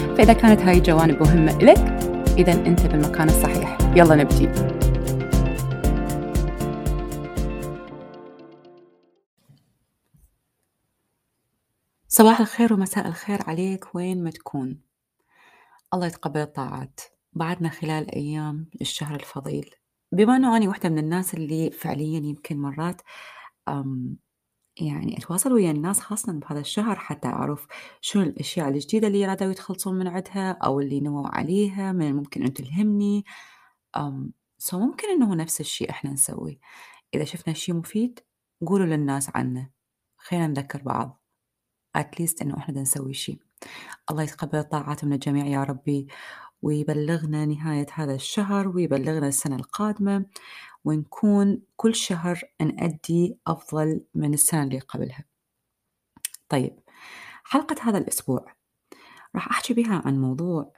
فإذا كانت هاي الجوانب مهمة إلك إذا أنت بالمكان الصحيح. يلا نبتدي. صباح الخير ومساء الخير عليك وين ما تكون، الله يتقبل الطاعات. بعدنا خلال أيام الشهر الفضيل، بما أنه أنا واحدة من الناس اللي فعليا يمكن مرات يعني أتواصل ويا الناس خاصة بهذا الشهر حتى أعرف شو الأشياء الجديدة اللي رادوا يتخلصون من عدها أو اللي نموا عليها، من الممكن أن تلهمني. ممكن أنه نفس الشيء إحنا نسوي، إذا شفنا شيء مفيد قولوا للناس عنه، خلينا نذكر بعض أتليست أنه إحنا نسوي شيء. الله يتقبل طاعات من الجميع يا ربي، ويبلغنا نهاية هذا الشهر ويبلغنا السنة القادمة، ونكون كل شهر نأدي أفضل من السنة اللي قبلها. طيب، حلقة هذا الأسبوع راح أحكي بها عن موضوع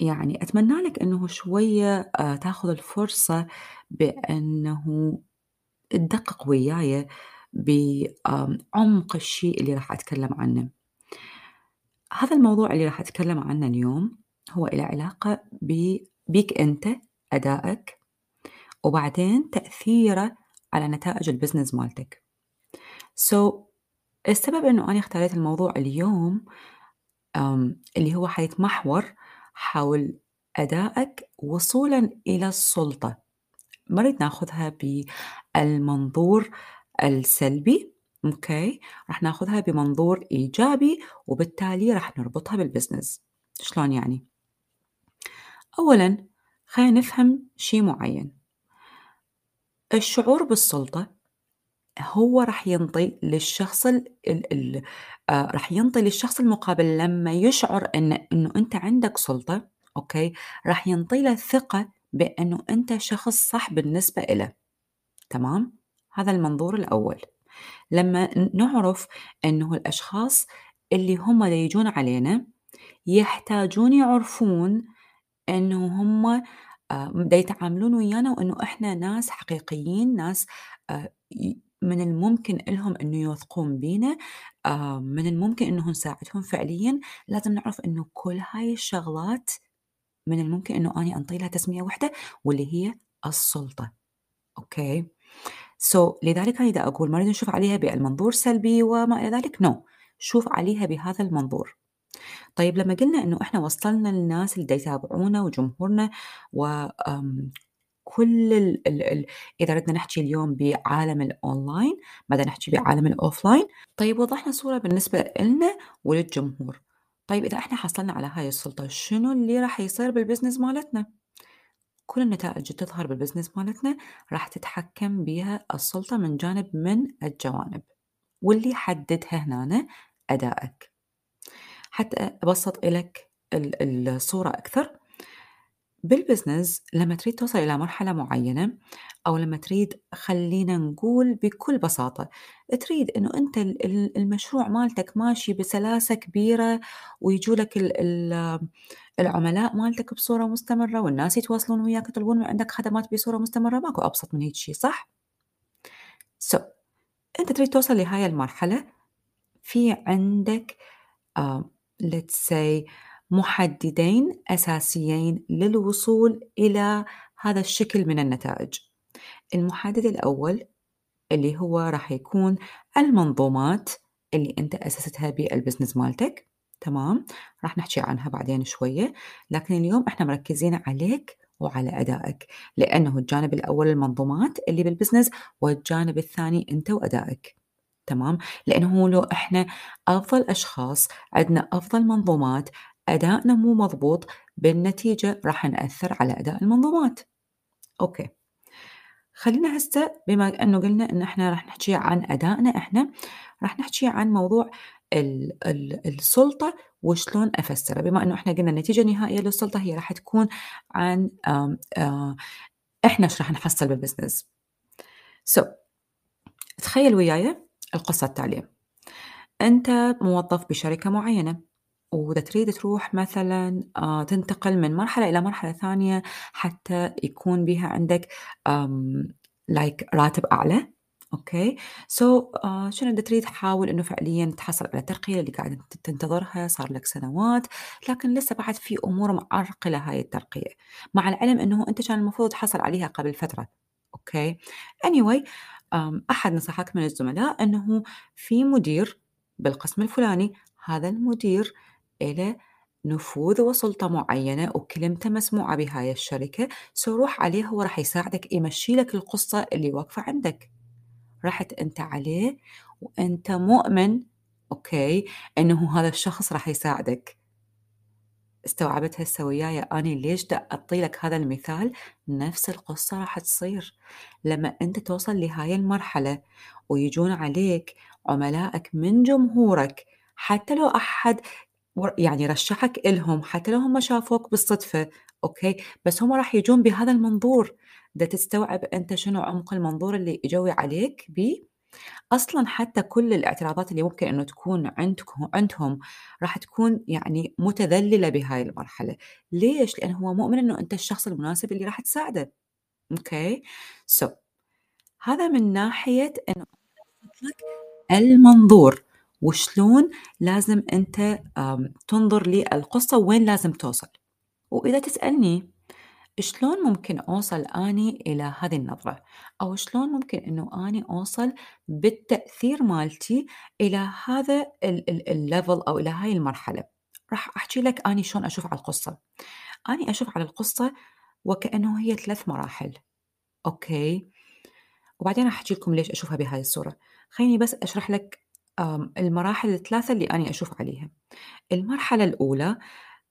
يعني أتمنى لك أنه شوية تأخذ الفرصة بأنه تدقق وياي بعمق الشيء اللي راح أتكلم عنه. هذا الموضوع اللي راح أتكلم عنه اليوم هو إلى علاقة بيك أنت، أدائك، وبعدين تأثيره على نتائج البزنس مالتك. السبب أنه أنا اختاريت الموضوع اليوم اللي هو حيتمحور حول أدائك وصولا إلى السلطة. مرة ناخذها بالمنظور السلبي، رح ناخذها بمنظور إيجابي، وبالتالي رح نربطها بالبزنس. شلون يعني؟ أولا خلينا نفهم شيء معين. الشعور بالسلطة هو راح ينطي للشخص المقابل لما يشعر إنه أنت عندك سلطة، راح ينطي له ثقة بأنه أنت شخص صح بالنسبة له. تمام؟ هذا المنظور الأول. لما نعرف إنه الأشخاص اللي هم يجون علينا يحتاجون يعرفون إنه هم دا يتعاملون ويانا، وأنه إحنا ناس حقيقيين، ناس من الممكن لهم أنه يوثقون بينا، من الممكن أنه نساعدهم فعليا. لازم نعرف أنه كل هاي الشغلات من الممكن أنه أنا أنطي لها تسمية واحدة واللي هي السلطة. لذلك أنا دا أقول ما نريد نشوف عليها بالمنظور سلبي وما إلى ذلك، شوف عليها بهذا المنظور. طيب، لما قلنا أنه إحنا وصلنا للناس اللي يتابعونا وجمهورنا وكل إذا ردنا نحكي اليوم بعالم الأونلاين ماذا نحكي بعالم الأوفلاين. طيب، وضحنا صورة بالنسبة لنا وللجمهور. طيب، إذا إحنا حصلنا على هاي السلطة شنو اللي راح يصير بالبزنس مالتنا؟ كل النتائج اللي تظهر بالبزنس مالتنا راح تتحكم بها السلطة من جانب من الجوانب، واللي حددها هنا أدائك. حتى أبسط لك الصورة أكثر بالبزنس، لما تريد توصل إلى مرحلة معينة، أو لما تريد، خلينا نقول بكل بساطة، تريد أنه أنت المشروع مالتك ماشي بسلاسة كبيرة ويجولك العملاء مالتك بصورة مستمرة والناس يتواصلون وياك يطلبون من عندك خدمات بصورة مستمرة، ماكو أبسط من هيك شيء، صح؟ أنت تريد توصل لهاي المرحلة، في عندك محددين أساسيين للوصول إلى هذا الشكل من النتائج. المحدد الأول اللي هو راح يكون المنظومات اللي أنت أسستها بالبزنس مالتك، تمام، رح نحكي عنها بعدين شوية، لكن اليوم احنا مركزين عليك وعلى أدائك، لأنه الجانب الأول المنظومات اللي بالبزنس، والجانب الثاني أنت وأدائك. تمام، لأنه لو احنا أفضل أشخاص، عندنا أفضل منظومات، أدائنا مو مضبوط، بالنتيجة راح نأثر على أداء المنظومات. أوكي، خلينا هسه بما أنه قلنا أن احنا راح نحكي عن أدائنا، احنا راح نحكي عن موضوع السلطة وشلون أفسرها. بما أنه احنا قلنا النتيجة النهائية للسلطة هي راح تكون عن احنا ايش راح نحصل بالبزنس. تخيل وياي القصة التالية، أنت موظف بشركة معينة وإذا تريد تروح مثلا تنتقل من مرحلة إلى مرحلة ثانية حتى يكون بها عندك راتب أعلى. أوكي، شنو بدك تريد؟ حاول إنه فعليا تحصل على الترقية اللي قاعد تنتظرها صار لك سنوات، لكن لسه بعد في أمور معرقلة هاي الترقية، مع العلم إنه أنت كان المفروض تحصل عليها قبل فترة. أوكي، anyway أحد نصحك من الزملاء أنه في مدير بالقسم الفلاني، هذا المدير إلى نفوذ وسلطة معينة وكلمته مسموعة بهاي الشركة، سروح عليه، هو راح يساعدك يمشي لك القصة اللي واقفة عندك. رحت أنت عليه وأنت مؤمن أوكي أنه هذا الشخص راح يساعدك. استوعبتها السوياية أنا ليش دا أعطي لك هذا المثال؟ نفس القصة راح تصير لما أنت توصل لهاي المرحلة ويجون عليك عملائك من جمهورك، حتى لو أحد يعني رشحك إلهم، حتى لو هم شافوك بالصدفة أوكي، بس هم راح يجون بهذا المنظور. دا تستوعب أنت شنو عمق المنظور اللي يجوي عليك بيه. أصلاً حتى كل الاعتراضات اللي ممكن أنه تكون عندهم راح تكون يعني متذللة بهاي المرحلة. ليش؟ لأنه هو مؤمن أنه أنت الشخص المناسب اللي راح تساعده. أوكي، هذا من ناحية أنه المنظور وشلون لازم أنت تنظر للقصة وين لازم توصل. وإذا تسألني شلون ممكن أوصل أني إلى هذه النظرة، أو شلون ممكن أنه أني أوصل بالتأثير مالتي إلى هذا الليفل أو إلى هاي المرحلة، راح أحكي لك أني شلون أشوف على القصة. أني أشوف على القصة وكأنه هي 3 مراحل. أوكي، وبعدين أحكي لكم ليش أشوفها بهاي الصورة. خليني بس أشرح لك المراحل 3 اللي أني أشوف عليها. المرحلة الأولى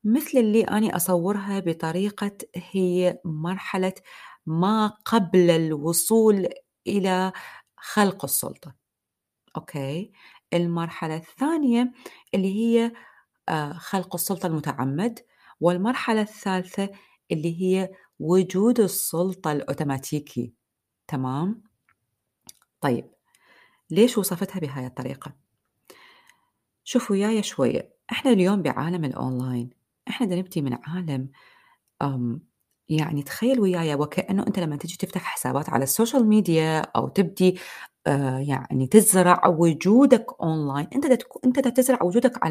مثل اللي أنا أصورها بطريقة هي مرحلة ما قبل الوصول إلى خلق السلطة. أوكي، المرحلة الثانية اللي هي خلق السلطة المتعمد، والمرحلة الثالثة اللي هي وجود السلطة الأوتوماتيكي. تمام، طيب ليش وصفتها بهاي الطريقة؟ شوفوا وياي شوية، إحنا اليوم بعالم الأونلاين، إحنا نبتدي من عالم يعني تخيل وياي وكأنه أنت لما تجي تفتح حسابات على السوشيال ميديا أو تبدي يعني تزرع وجودك أونلاين، أنت تزرع وجودك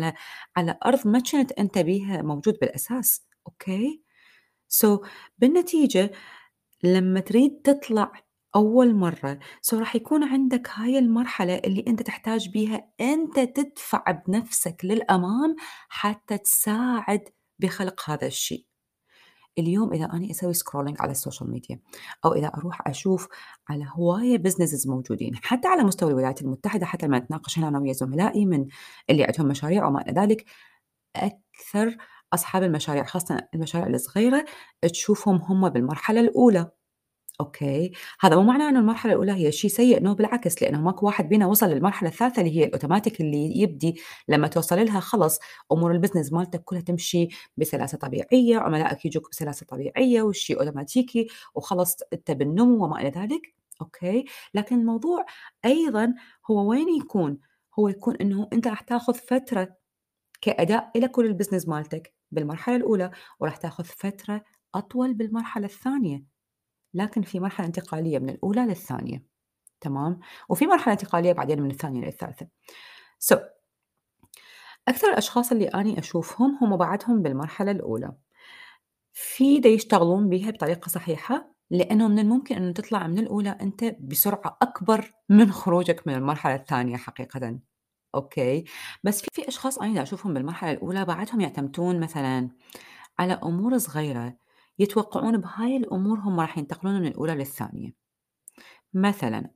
على أرض ما كنت أنت بيها موجود بالأساس. أوكي، بالنتيجة لما تريد تطلع أول مرة راح يكون عندك هاي المرحلة اللي أنت تحتاج بيها أنت تدفع بنفسك للأمام حتى تساعد بخلق هذا الشيء. اليوم إذا أنا أسوي سكرولينج على السوشيال ميديا، أو إذا أروح أشوف على هواية بزنسز موجودين حتى على مستوى الولايات المتحدة، حتى لما أتناقش هنا أنا ويا زملائي من اللي عندهم مشاريع وما إلى ذلك، أكثر أصحاب المشاريع خاصة المشاريع الصغيرة تشوفهم هم بالمرحلة الأولى. أوكي، هذا مو معناه أنه المرحلة الأولى هي شيء سيء، إنه بالعكس، لأنه ماكو واحد بينا وصل للمرحلة الثالثة اللي هي الأوتوماتيك، اللي يبدي لما توصل لها خلص أمور البزنس مالتك كلها تمشي بسلاسة طبيعية، عملائك يجوك بسلاسة طبيعية والشيء أوتوماتيكي وخلص أنت بالنمو وما إلى ذلك. أوكي، لكن الموضوع أيضا هو وين يكون؟ هو يكون إنه أنت راح تأخذ فترة كأداء إلى كل البزنس مالتك بالمرحلة الأولى، وراح تأخذ فترة أطول بالمرحلة الثانية، لكن في مرحلة انتقالية من الأولى للثانية. تمام، وفي مرحلة انتقالية بعدين من الثانية للثالثة. أكثر الأشخاص اللي أنا أشوفهم هم بعدهم بالمرحلة الأولى، في دا يشتغلون بها بطريقة صحيحة، لأنه من الممكن أن تطلع من الأولى أنت بسرعة أكبر من خروجك من المرحلة الثانية حقيقة. اوكي، بس في اشخاص انا اشوفهم بالمرحله الاولى بعدهم يعتمدون مثلا على امور صغيره، يتوقعون بهاي الامور هم راح ينتقلون من الاولى للثانيه. مثلا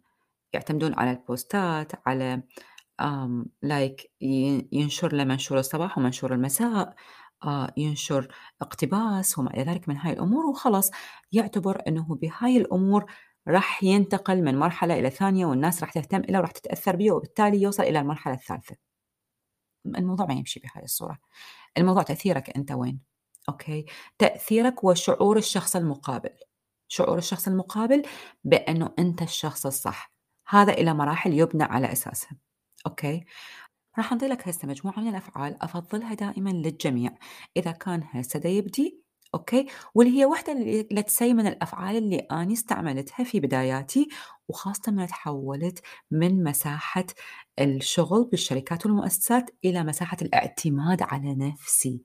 يعتمدون على البوستات، على لايك، ينشر له منشور الصباح ومنشور المساء، ينشر اقتباس وما إلى ذلك من هاي الأمور، وخلص يعتبر أنه بهاي الأمور راح ينتقل من مرحلة إلى ثانية، والناس راح تهتم إليه وراح تتأثر بيه، وبالتالي يوصل إلى المرحلة الثالثة. الموضوع ما يمشي بهاي الصورة. الموضوع تأثيرك أنت وين، أوكي، تأثيرك وشعور الشخص المقابل، شعور الشخص المقابل بأنه أنت الشخص الصح. هذا إلى مراحل يبنى على أساسها. أوكي، راح نضيف لك هسه مجموعة من الأفعال أفضلها دائما للجميع إذا كان هسه دا يبدي، أوكي، واللي هي واحدة لتسي من الأفعال اللي أنا استعملتها في بداياتي، وخاصة من تحولت من مساحة الشغل بالشركات والمؤسسات إلى مساحة الاعتماد على نفسي،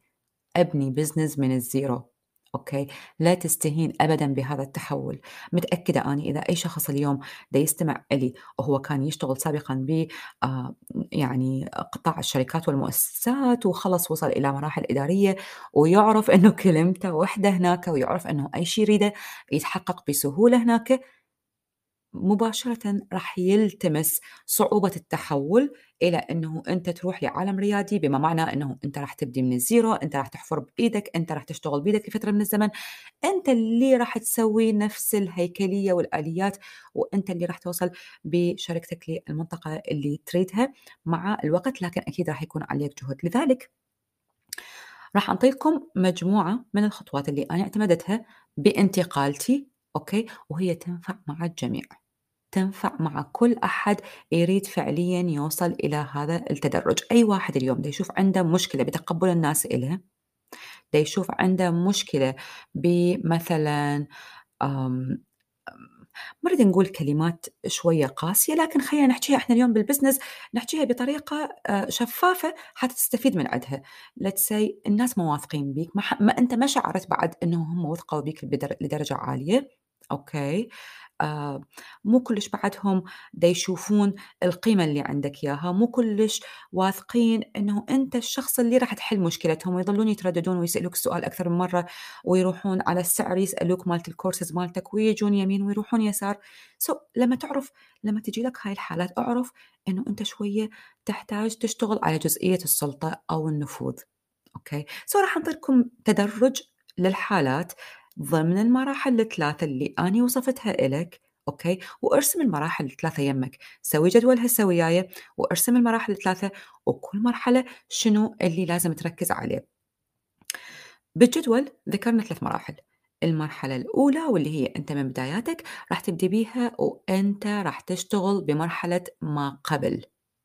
أبني بزنس من الزيرو. أوكي، لا تستهين أبدا بهذا التحول. متأكدة أني إذا أي شخص اليوم دا يستمع إلي وهو كان يشتغل سابقا ب يعني قطاع الشركات والمؤسسات، وخلص وصل إلى مراحل إدارية، ويعرف أنه كلمته وحده هناك، ويعرف أنه أي شيء يريده يتحقق بسهولة هناك، مباشرة راح يلتمس صعوبة التحول إلى أنه أنت تروح لعالم ريادي، بما معنى أنه أنت راح تبدي من الزيرو، أنت راح تحفر بإيدك، أنت راح تشتغل بإيدك لفترة من الزمن، أنت اللي راح تسوي نفس الهيكلية والآليات، وأنت اللي راح توصل بشركتك للمنطقة اللي تريدها مع الوقت، لكن أكيد راح يكون عليك جهد. لذلك راح أعطيكم مجموعة من الخطوات اللي أنا اعتمدتها بانتقالتي، أوكي، وهي تنفع مع الجميع، تنفع مع كل أحد يريد فعليا يوصل إلى هذا التدرج. أي واحد اليوم دا يشوف عنده مشكلة بتقبل الناس إليه، دا يشوف عنده مشكلة بمثلا ما نريد نقول كلمات شوية قاسية، لكن خلينا نحكيها احنا اليوم بالبزنس، نحكيها بطريقة شفافة حتى تستفيد من عدها. الناس ما واثقين بيك، ما انت ما شعرت بعد انه هم وثقوا بيك لدرجة عالية، اوكي، مو كلش بعدهم دا يشوفون القيمة اللي عندك إياها، مو كلش واثقين إنه أنت الشخص اللي راح تحل مشكلتهم، ويظلون يترددون ويسألوك السؤال أكثر من مرة، ويروحون على السعر يسألوك مالت الكورسز مالتك، ويجون يمين ويروحون يسار. لما تجي لك هاي الحالات، أعرف إنه أنت شوية تحتاج تشتغل على جزئية السلطة أو النفوذ، أوكي. راح أنطيكم تدرج للحالات ضمن المراحل الثلاثة اللي أنا وصفتها إلك، أوكي، وأرسم المراحل الثلاثة يمك، سوي جدول هسه وياي وأرسم المراحل الثلاثة، وكل مرحلة شنو اللي لازم تركز عليه. بالجدول ذكرنا 3 مراحل. المرحلة الأولى واللي هي أنت من بداياتك راح تبدي بيها، وأنت راح تشتغل بمرحلة ما قبل،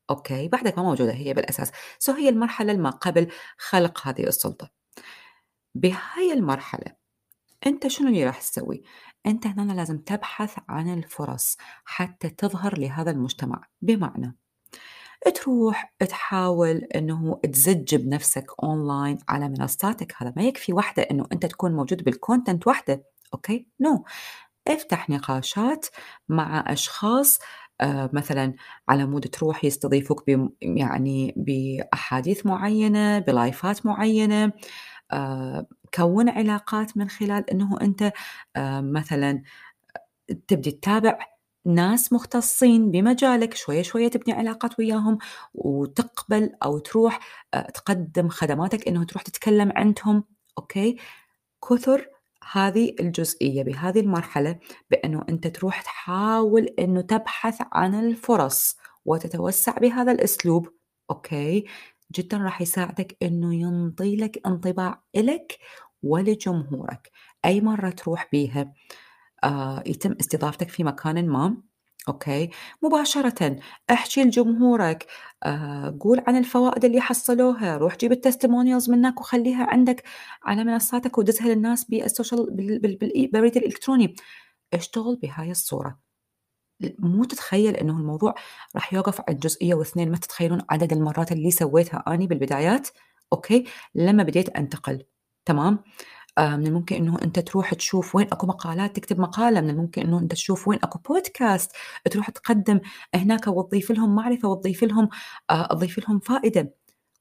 أوكي، بعدك ما موجودة هي بالأساس، هي المرحلة الما قبل خلق هذه السلطة. بهاي المرحلة أنت شنو اللي راح تسوي؟ أنت هنا لازم تبحث عن الفرص حتى تظهر لهذا المجتمع، بمعنى تروح تحاول أنه تزج بنفسك أونلاين على منصاتك. هذا ما يكفي وحدة أنه أنت تكون موجود بالكونتنت وحدة، أوكي، نو، افتح نقاشات مع أشخاص، مثلا على مود تروح يستضيفوك يعني بأحاديث معينة، بلايفات معينة، كون علاقات من خلال أنه أنت مثلا تبدي تتابع ناس مختصين بمجالك، شوية شوية تبني علاقات وياهم، وتقبل أو تروح تقدم خدماتك، أنه تروح تتكلم عندهم، أوكي. كثر هذه الجزئية بهذه المرحلة بأنه أنت تروح تحاول أنه تبحث عن الفرص وتتوسع بهذا الأسلوب، أوكي، جدا راح يساعدك أنه ينطي لك انطباع إلك ولجمهورك. أي مرة تروح بيها يتم استضافتك في مكان ما، أوكي، مباشرة احكي لجمهورك، قول عن الفوائد اللي حصلوها، روح جيب التستيمونيالز منك وخليها عندك على منصاتك ودزها للناس بالسوشيال بالبريد الإلكتروني. اشتغل بهاي الصورة. مو تتخيل انه الموضوع راح يوقف على الجزئيه واثنين، ما تتخيلون عدد المرات اللي سويتها اني بالبدايات، اوكي، لما بديت انتقل، تمام. من الممكن انه انت تروح تشوف وين اكو مقالات، تكتب مقاله. من الممكن انه انت تشوف وين اكو بودكاست تروح تقدم هناك وتضيف لهم معرفه وتضيف لهم تضيف لهم فائده.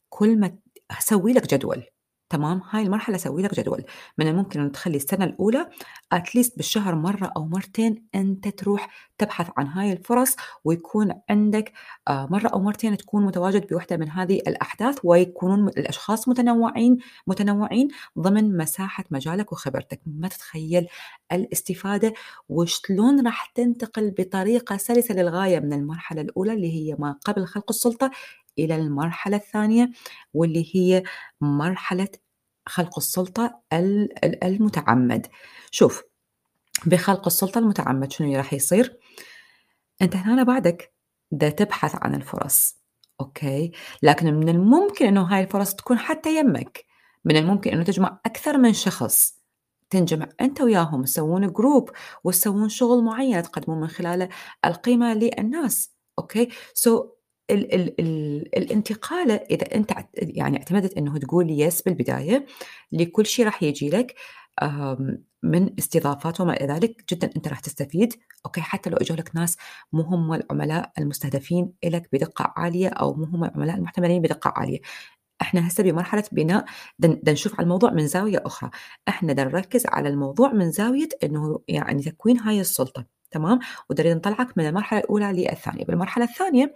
كل ما اسوي لك جدول، تمام، هاي المرحله اسوي لك جدول. من الممكن ان تخلي السنه الاولى اتليست بالشهر مره او مرتين انت تروح تبحث عن هاي الفرص، ويكون عندك مره او مرتين تكون متواجد بوحده من هذه الاحداث، ويكونون الاشخاص متنوعين ضمن مساحه مجالك وخبرتك. ما تتخيل الاستفاده وشلون راح تنتقل بطريقه سلسه للغايه من المرحله الاولى اللي هي ما قبل خلق السلطه إلى المرحلة الثانية واللي هي مرحلة خلق السلطة المتعمد. شوف بخلق السلطة المتعمد شنو راح يصير؟ أنت هنا بعدك دا تبحث عن الفرص، أوكي، لكن من الممكن أنه هاي الفرص تكون حتى يمك. من الممكن أنه تجمع أكثر من شخص، تنجمع أنت وياهم، تسوون جروب وتسوون شغل معين تقدمون من خلاله القيمة للناس، أوكي. الانتقالة إذا أنت يعني اعتمدت أنه تقول يس بالبداية لكل شيء راح يجي لك من استضافات وما إلى ذلك، جدا أنت راح تستفيد، أوكي، حتى لو أجوا لك ناس مو هم العملاء المستهدفين لك بدقة عالية أو مو هم العملاء المحتملين بدقة عالية. إحنا هسه بمرحلة بناء، دنشوف على الموضوع من زاوية أخرى، إحنا دنركز على الموضوع من زاوية أنه يعني تكوين هاي السلطة، تمام، ودريد نطلعك من المرحلة الأولى للثانية. بالمرحلة الثانية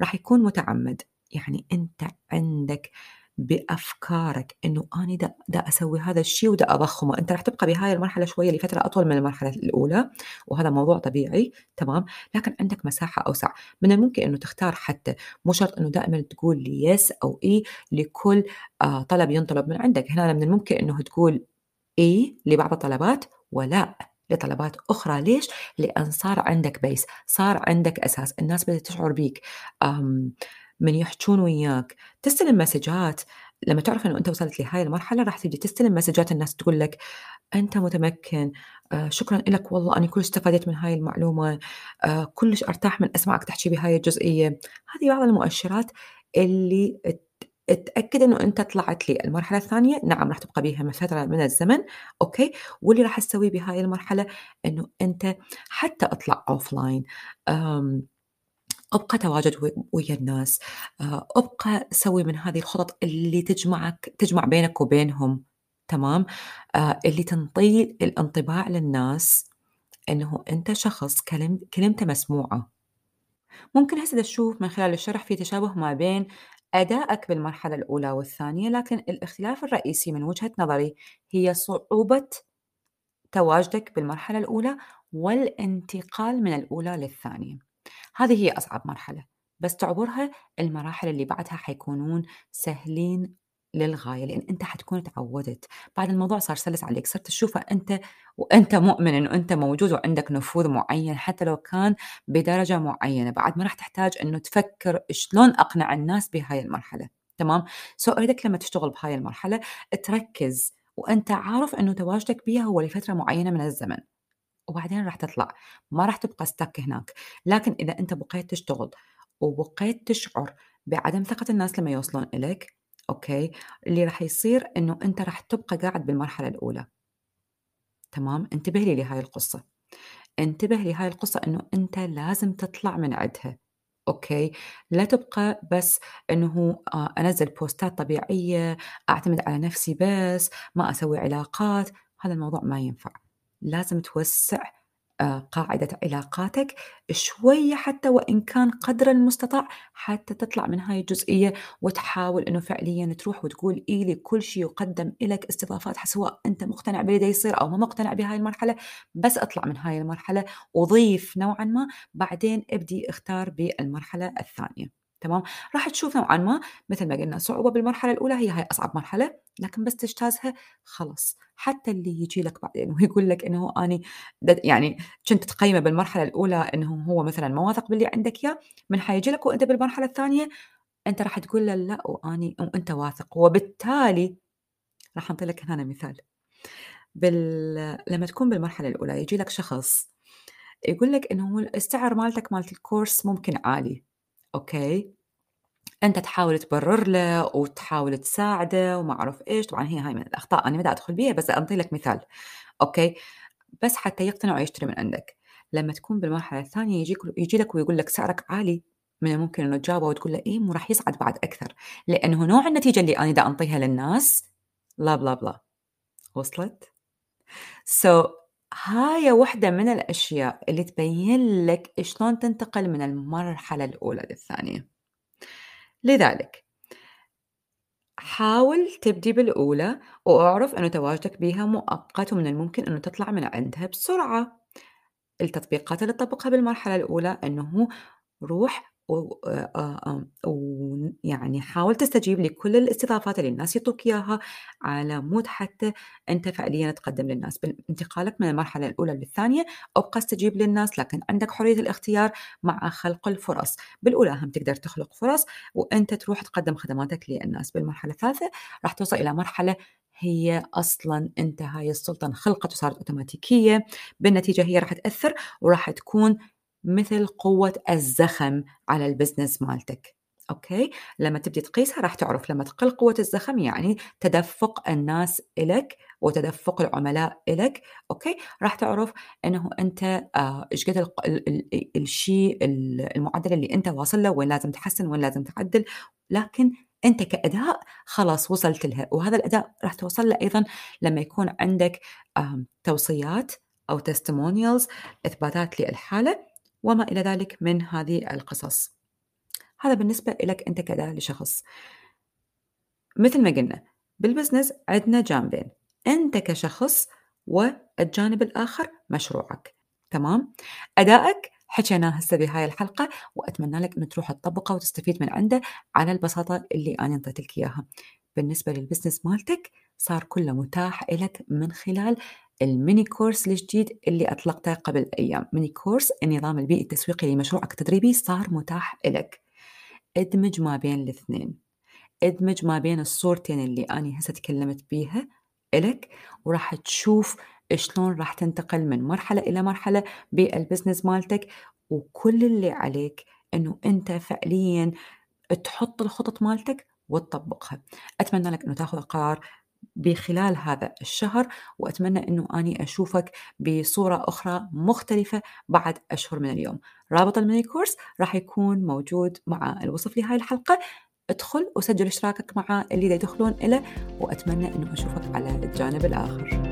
راح يكون متعمد، يعني أنت عندك بأفكارك إنه أنا دا أسوي هذا الشيء ودا أضخمه. أنت راح تبقى بهاي المرحلة شوية لفترة أطول من المرحلة الأولى، وهذا موضوع طبيعي، تمام، لكن عندك مساحة أوسع. من الممكن إنه تختار، حتى مو شرط إنه دائما تقول لي يس أو إي لكل طلب ينطلب من عندك. هنا من الممكن إنه تقول إي لبعض الطلبات ولا لطلبات أخرى. ليش؟ لأن صار عندك بيس، صار عندك أساس، الناس بدأت تشعر بيك، من يحجون وياك، تستلم مسجات. لما تعرف أنه أنت وصلت لهاي المرحلة راح تجي تستلم مسجات، الناس تقول لك أنت متمكن، شكرا لك، والله أنا كلش استفادت من هاي المعلومة، كلش أرتاح من أسمعك تحكي بهاي الجزئية. هذه بعض المؤشرات اللي اتأكد أنه أنت طلعت لي المرحلة الثانية. نعم راح تبقى بيها فترة من الزمن، أوكي، واللي راح تسوي بهاي المرحلة أنه أنت حتى أطلع أوفلاين، أبقى تواجد ويا الناس، أبقى سوي من هذه الخطط اللي تجمع بينك وبينهم، تمام، اللي تنطي الانطباع للناس أنه أنت شخص كلمته مسموعة. ممكن هسه تشوف من خلال الشرح في تشابه ما بين أدائك بالمرحلة الأولى والثانية، لكن الاختلاف الرئيسي من وجهة نظري هي صعوبة تواجدك بالمرحلة الأولى والانتقال من الأولى للثانية. هذه هي أصعب مرحلة، بس تعبرها المراحل اللي بعدها حيكونون سهلين للغاية، لأن أنت حتكون تعودت. بعد الموضوع صار سلس عليك، صرت تشوفه أنت وأنت مؤمن أنه أنت موجود وعندك نفوذ معين حتى لو كان بدرجة معينة. بعد ما راح تحتاج أنه تفكر شلون أقنع الناس بهاي المرحلة، تمام. أريدك لما تشتغل بهاي المرحلة تركز وأنت عارف أنه تواجدك بيها هو لفترة معينة من الزمن، وبعدين راح تطلع، ما راح تبقى ستك هناك. لكن إذا أنت بقيت تشتغل وبقيت تشعر بعدم ثقة الناس لما يوصلون إليك، أوكي، اللي راح يصير أنه أنت راح تبقى قاعد بالمرحلة الأولى، تمام. انتبه لي لهاي القصة، انتبه لي هاي القصة أنه أنت لازم تطلع من عدها، أوكي. لا تبقى بس أنه أنزل بوستات طبيعية، أعتمد على نفسي بس، ما أسوي علاقات. هذا الموضوع ما ينفع، لازم توسع قاعدة علاقاتك شوية حتى وإن كان قدر المستطاع، حتى تطلع من هاي الجزئية وتحاول إنه فعليا تروح وتقول إيه لكل شيء يقدم إلك استضافات، سواء أنت مقتنع باللي دا يصير أو ما مقتنع بهاي المرحلة. بس أطلع من هاي المرحلة وضيف نوعا ما، بعدين أبدي اختار بالمرحلة الثانية، تمام. راح تشوف نوعا ما مثل ما قلنا صعوبة بالمرحلة الأولى، هي أصعب مرحلة، لكن بس تجتازها خلص. حتى اللي يجي لك بعدين ويقول لك إنه أنا يعني كنت تقيمه بالمرحلة الأولى إنه هو مثلا مواثق باللي عندك يا من حيجي لك وأنت بالمرحلة الثانية، أنت راح تقول له لا وأني وأنت واثق. وبالتالي راح أنطي لك هنا مثال، لما تكون بالمرحلة الأولى يجي لك شخص يقول لك إنه السعر مالتك مالت الكورس ممكن عالي، أوكي، أنت تحاول تبرر له وتحاول تساعده وما أعرف إيش. طبعا هي هاي من الأخطاء أنا ما أدخل بيها، بس أنطي لك مثال أوكي، بس حتى يقتنع ويشتري من عندك. لما تكون بالمرحلة الثانية يجي لك ويقول لك سعرك عالي، من الممكن أنه تجاوبه وتقول له إيه مو راح يصعد بعد أكثر، لأنه نوع النتيجة اللي أنا دا أنطيها للناس لا بلا بلا. وصلت؟ هاي واحدة من الأشياء اللي تبين لك شلون تنتقل من المرحلة الأولى للثانية. لذلك حاول تبدي بالأولى وأعرف أنه تواجدك بها مؤقت ومن الممكن أنه تطلع من عندها بسرعة. التطبيقات اللي تطبقها بالمرحلة الأولى أنه روح ويعني حاول تستجيب لكل الاستضافات اللي الناس يعطوك إياها على مود حتى أنت فعليا تقدم للناس. بانتقالك من المرحلة الأولى للثانية أبقى استجيب للناس، لكن عندك حرية الاختيار مع خلق الفرص. بالأولى هم تقدر تخلق فرص وأنت تروح تقدم خدماتك للناس. بالمرحلة الثالثة راح توصل إلى مرحلة هي أصلاً أنت هاي السلطة انخلقت وصارت أوتوماتيكية، بالنتيجة هي راح تأثر وراح تكون مثل قوة الزخم على البزنس مالتك. أوكي، لما تبدي تقيسها راح تعرف لما تقل قوة الزخم يعني تدفق الناس إلك وتدفق العملاء إلك، أوكي، راح تعرف أنه أنت إيش قد الشيء المعدل اللي أنت واصل له، وين لازم تحسن وين لازم تعدل. لكن أنت كأداء خلاص وصلت لها، وهذا الأداء راح توصل له أيضا لما يكون عندك توصيات أو تستمونيالز، إثباتات للحالة وما إلى ذلك من هذه القصص. هذا بالنسبة لك أنت كأداء لشخص. مثل ما قلنا بالبزنس عندنا جانبين، أنت كشخص والجانب الآخر مشروعك. تمام؟ أدائك حكيناه هسه بهاي الحلقة، وأتمنى لك أن تروح تطبقه وتستفيد من عنده على البساطة اللي أنا أعطيتك إياها. بالنسبة للبزنس مالتك صار كله متاح لك من خلال الميني كورس الجديد اللي أطلقته قبل أيام. ميني كورس النظام البيئي التسويقي لمشروعك التدريبي صار متاح لك. ادمج ما بين الاثنين، ادمج ما بين الصورتين اللي أنا هسه تكلمت بيها لك، وراح تشوف شلون راح تنتقل من مرحلة إلى مرحلة بالبزنس مالتك. وكل اللي عليك أنه أنت فعليا تحط الخطط مالتك وتطبقها. أتمنى لك أنه تأخذ قرار بخلال هذا الشهر، وأتمنى أنه أني أشوفك بصورة أخرى مختلفة بعد أشهر من اليوم. رابط الميني كورس راح يكون موجود مع الوصف لهاي الحلقة، ادخل وسجل اشتراكك مع اللي يدخلون إليه، وأتمنى أنه أشوفك على الجانب الآخر.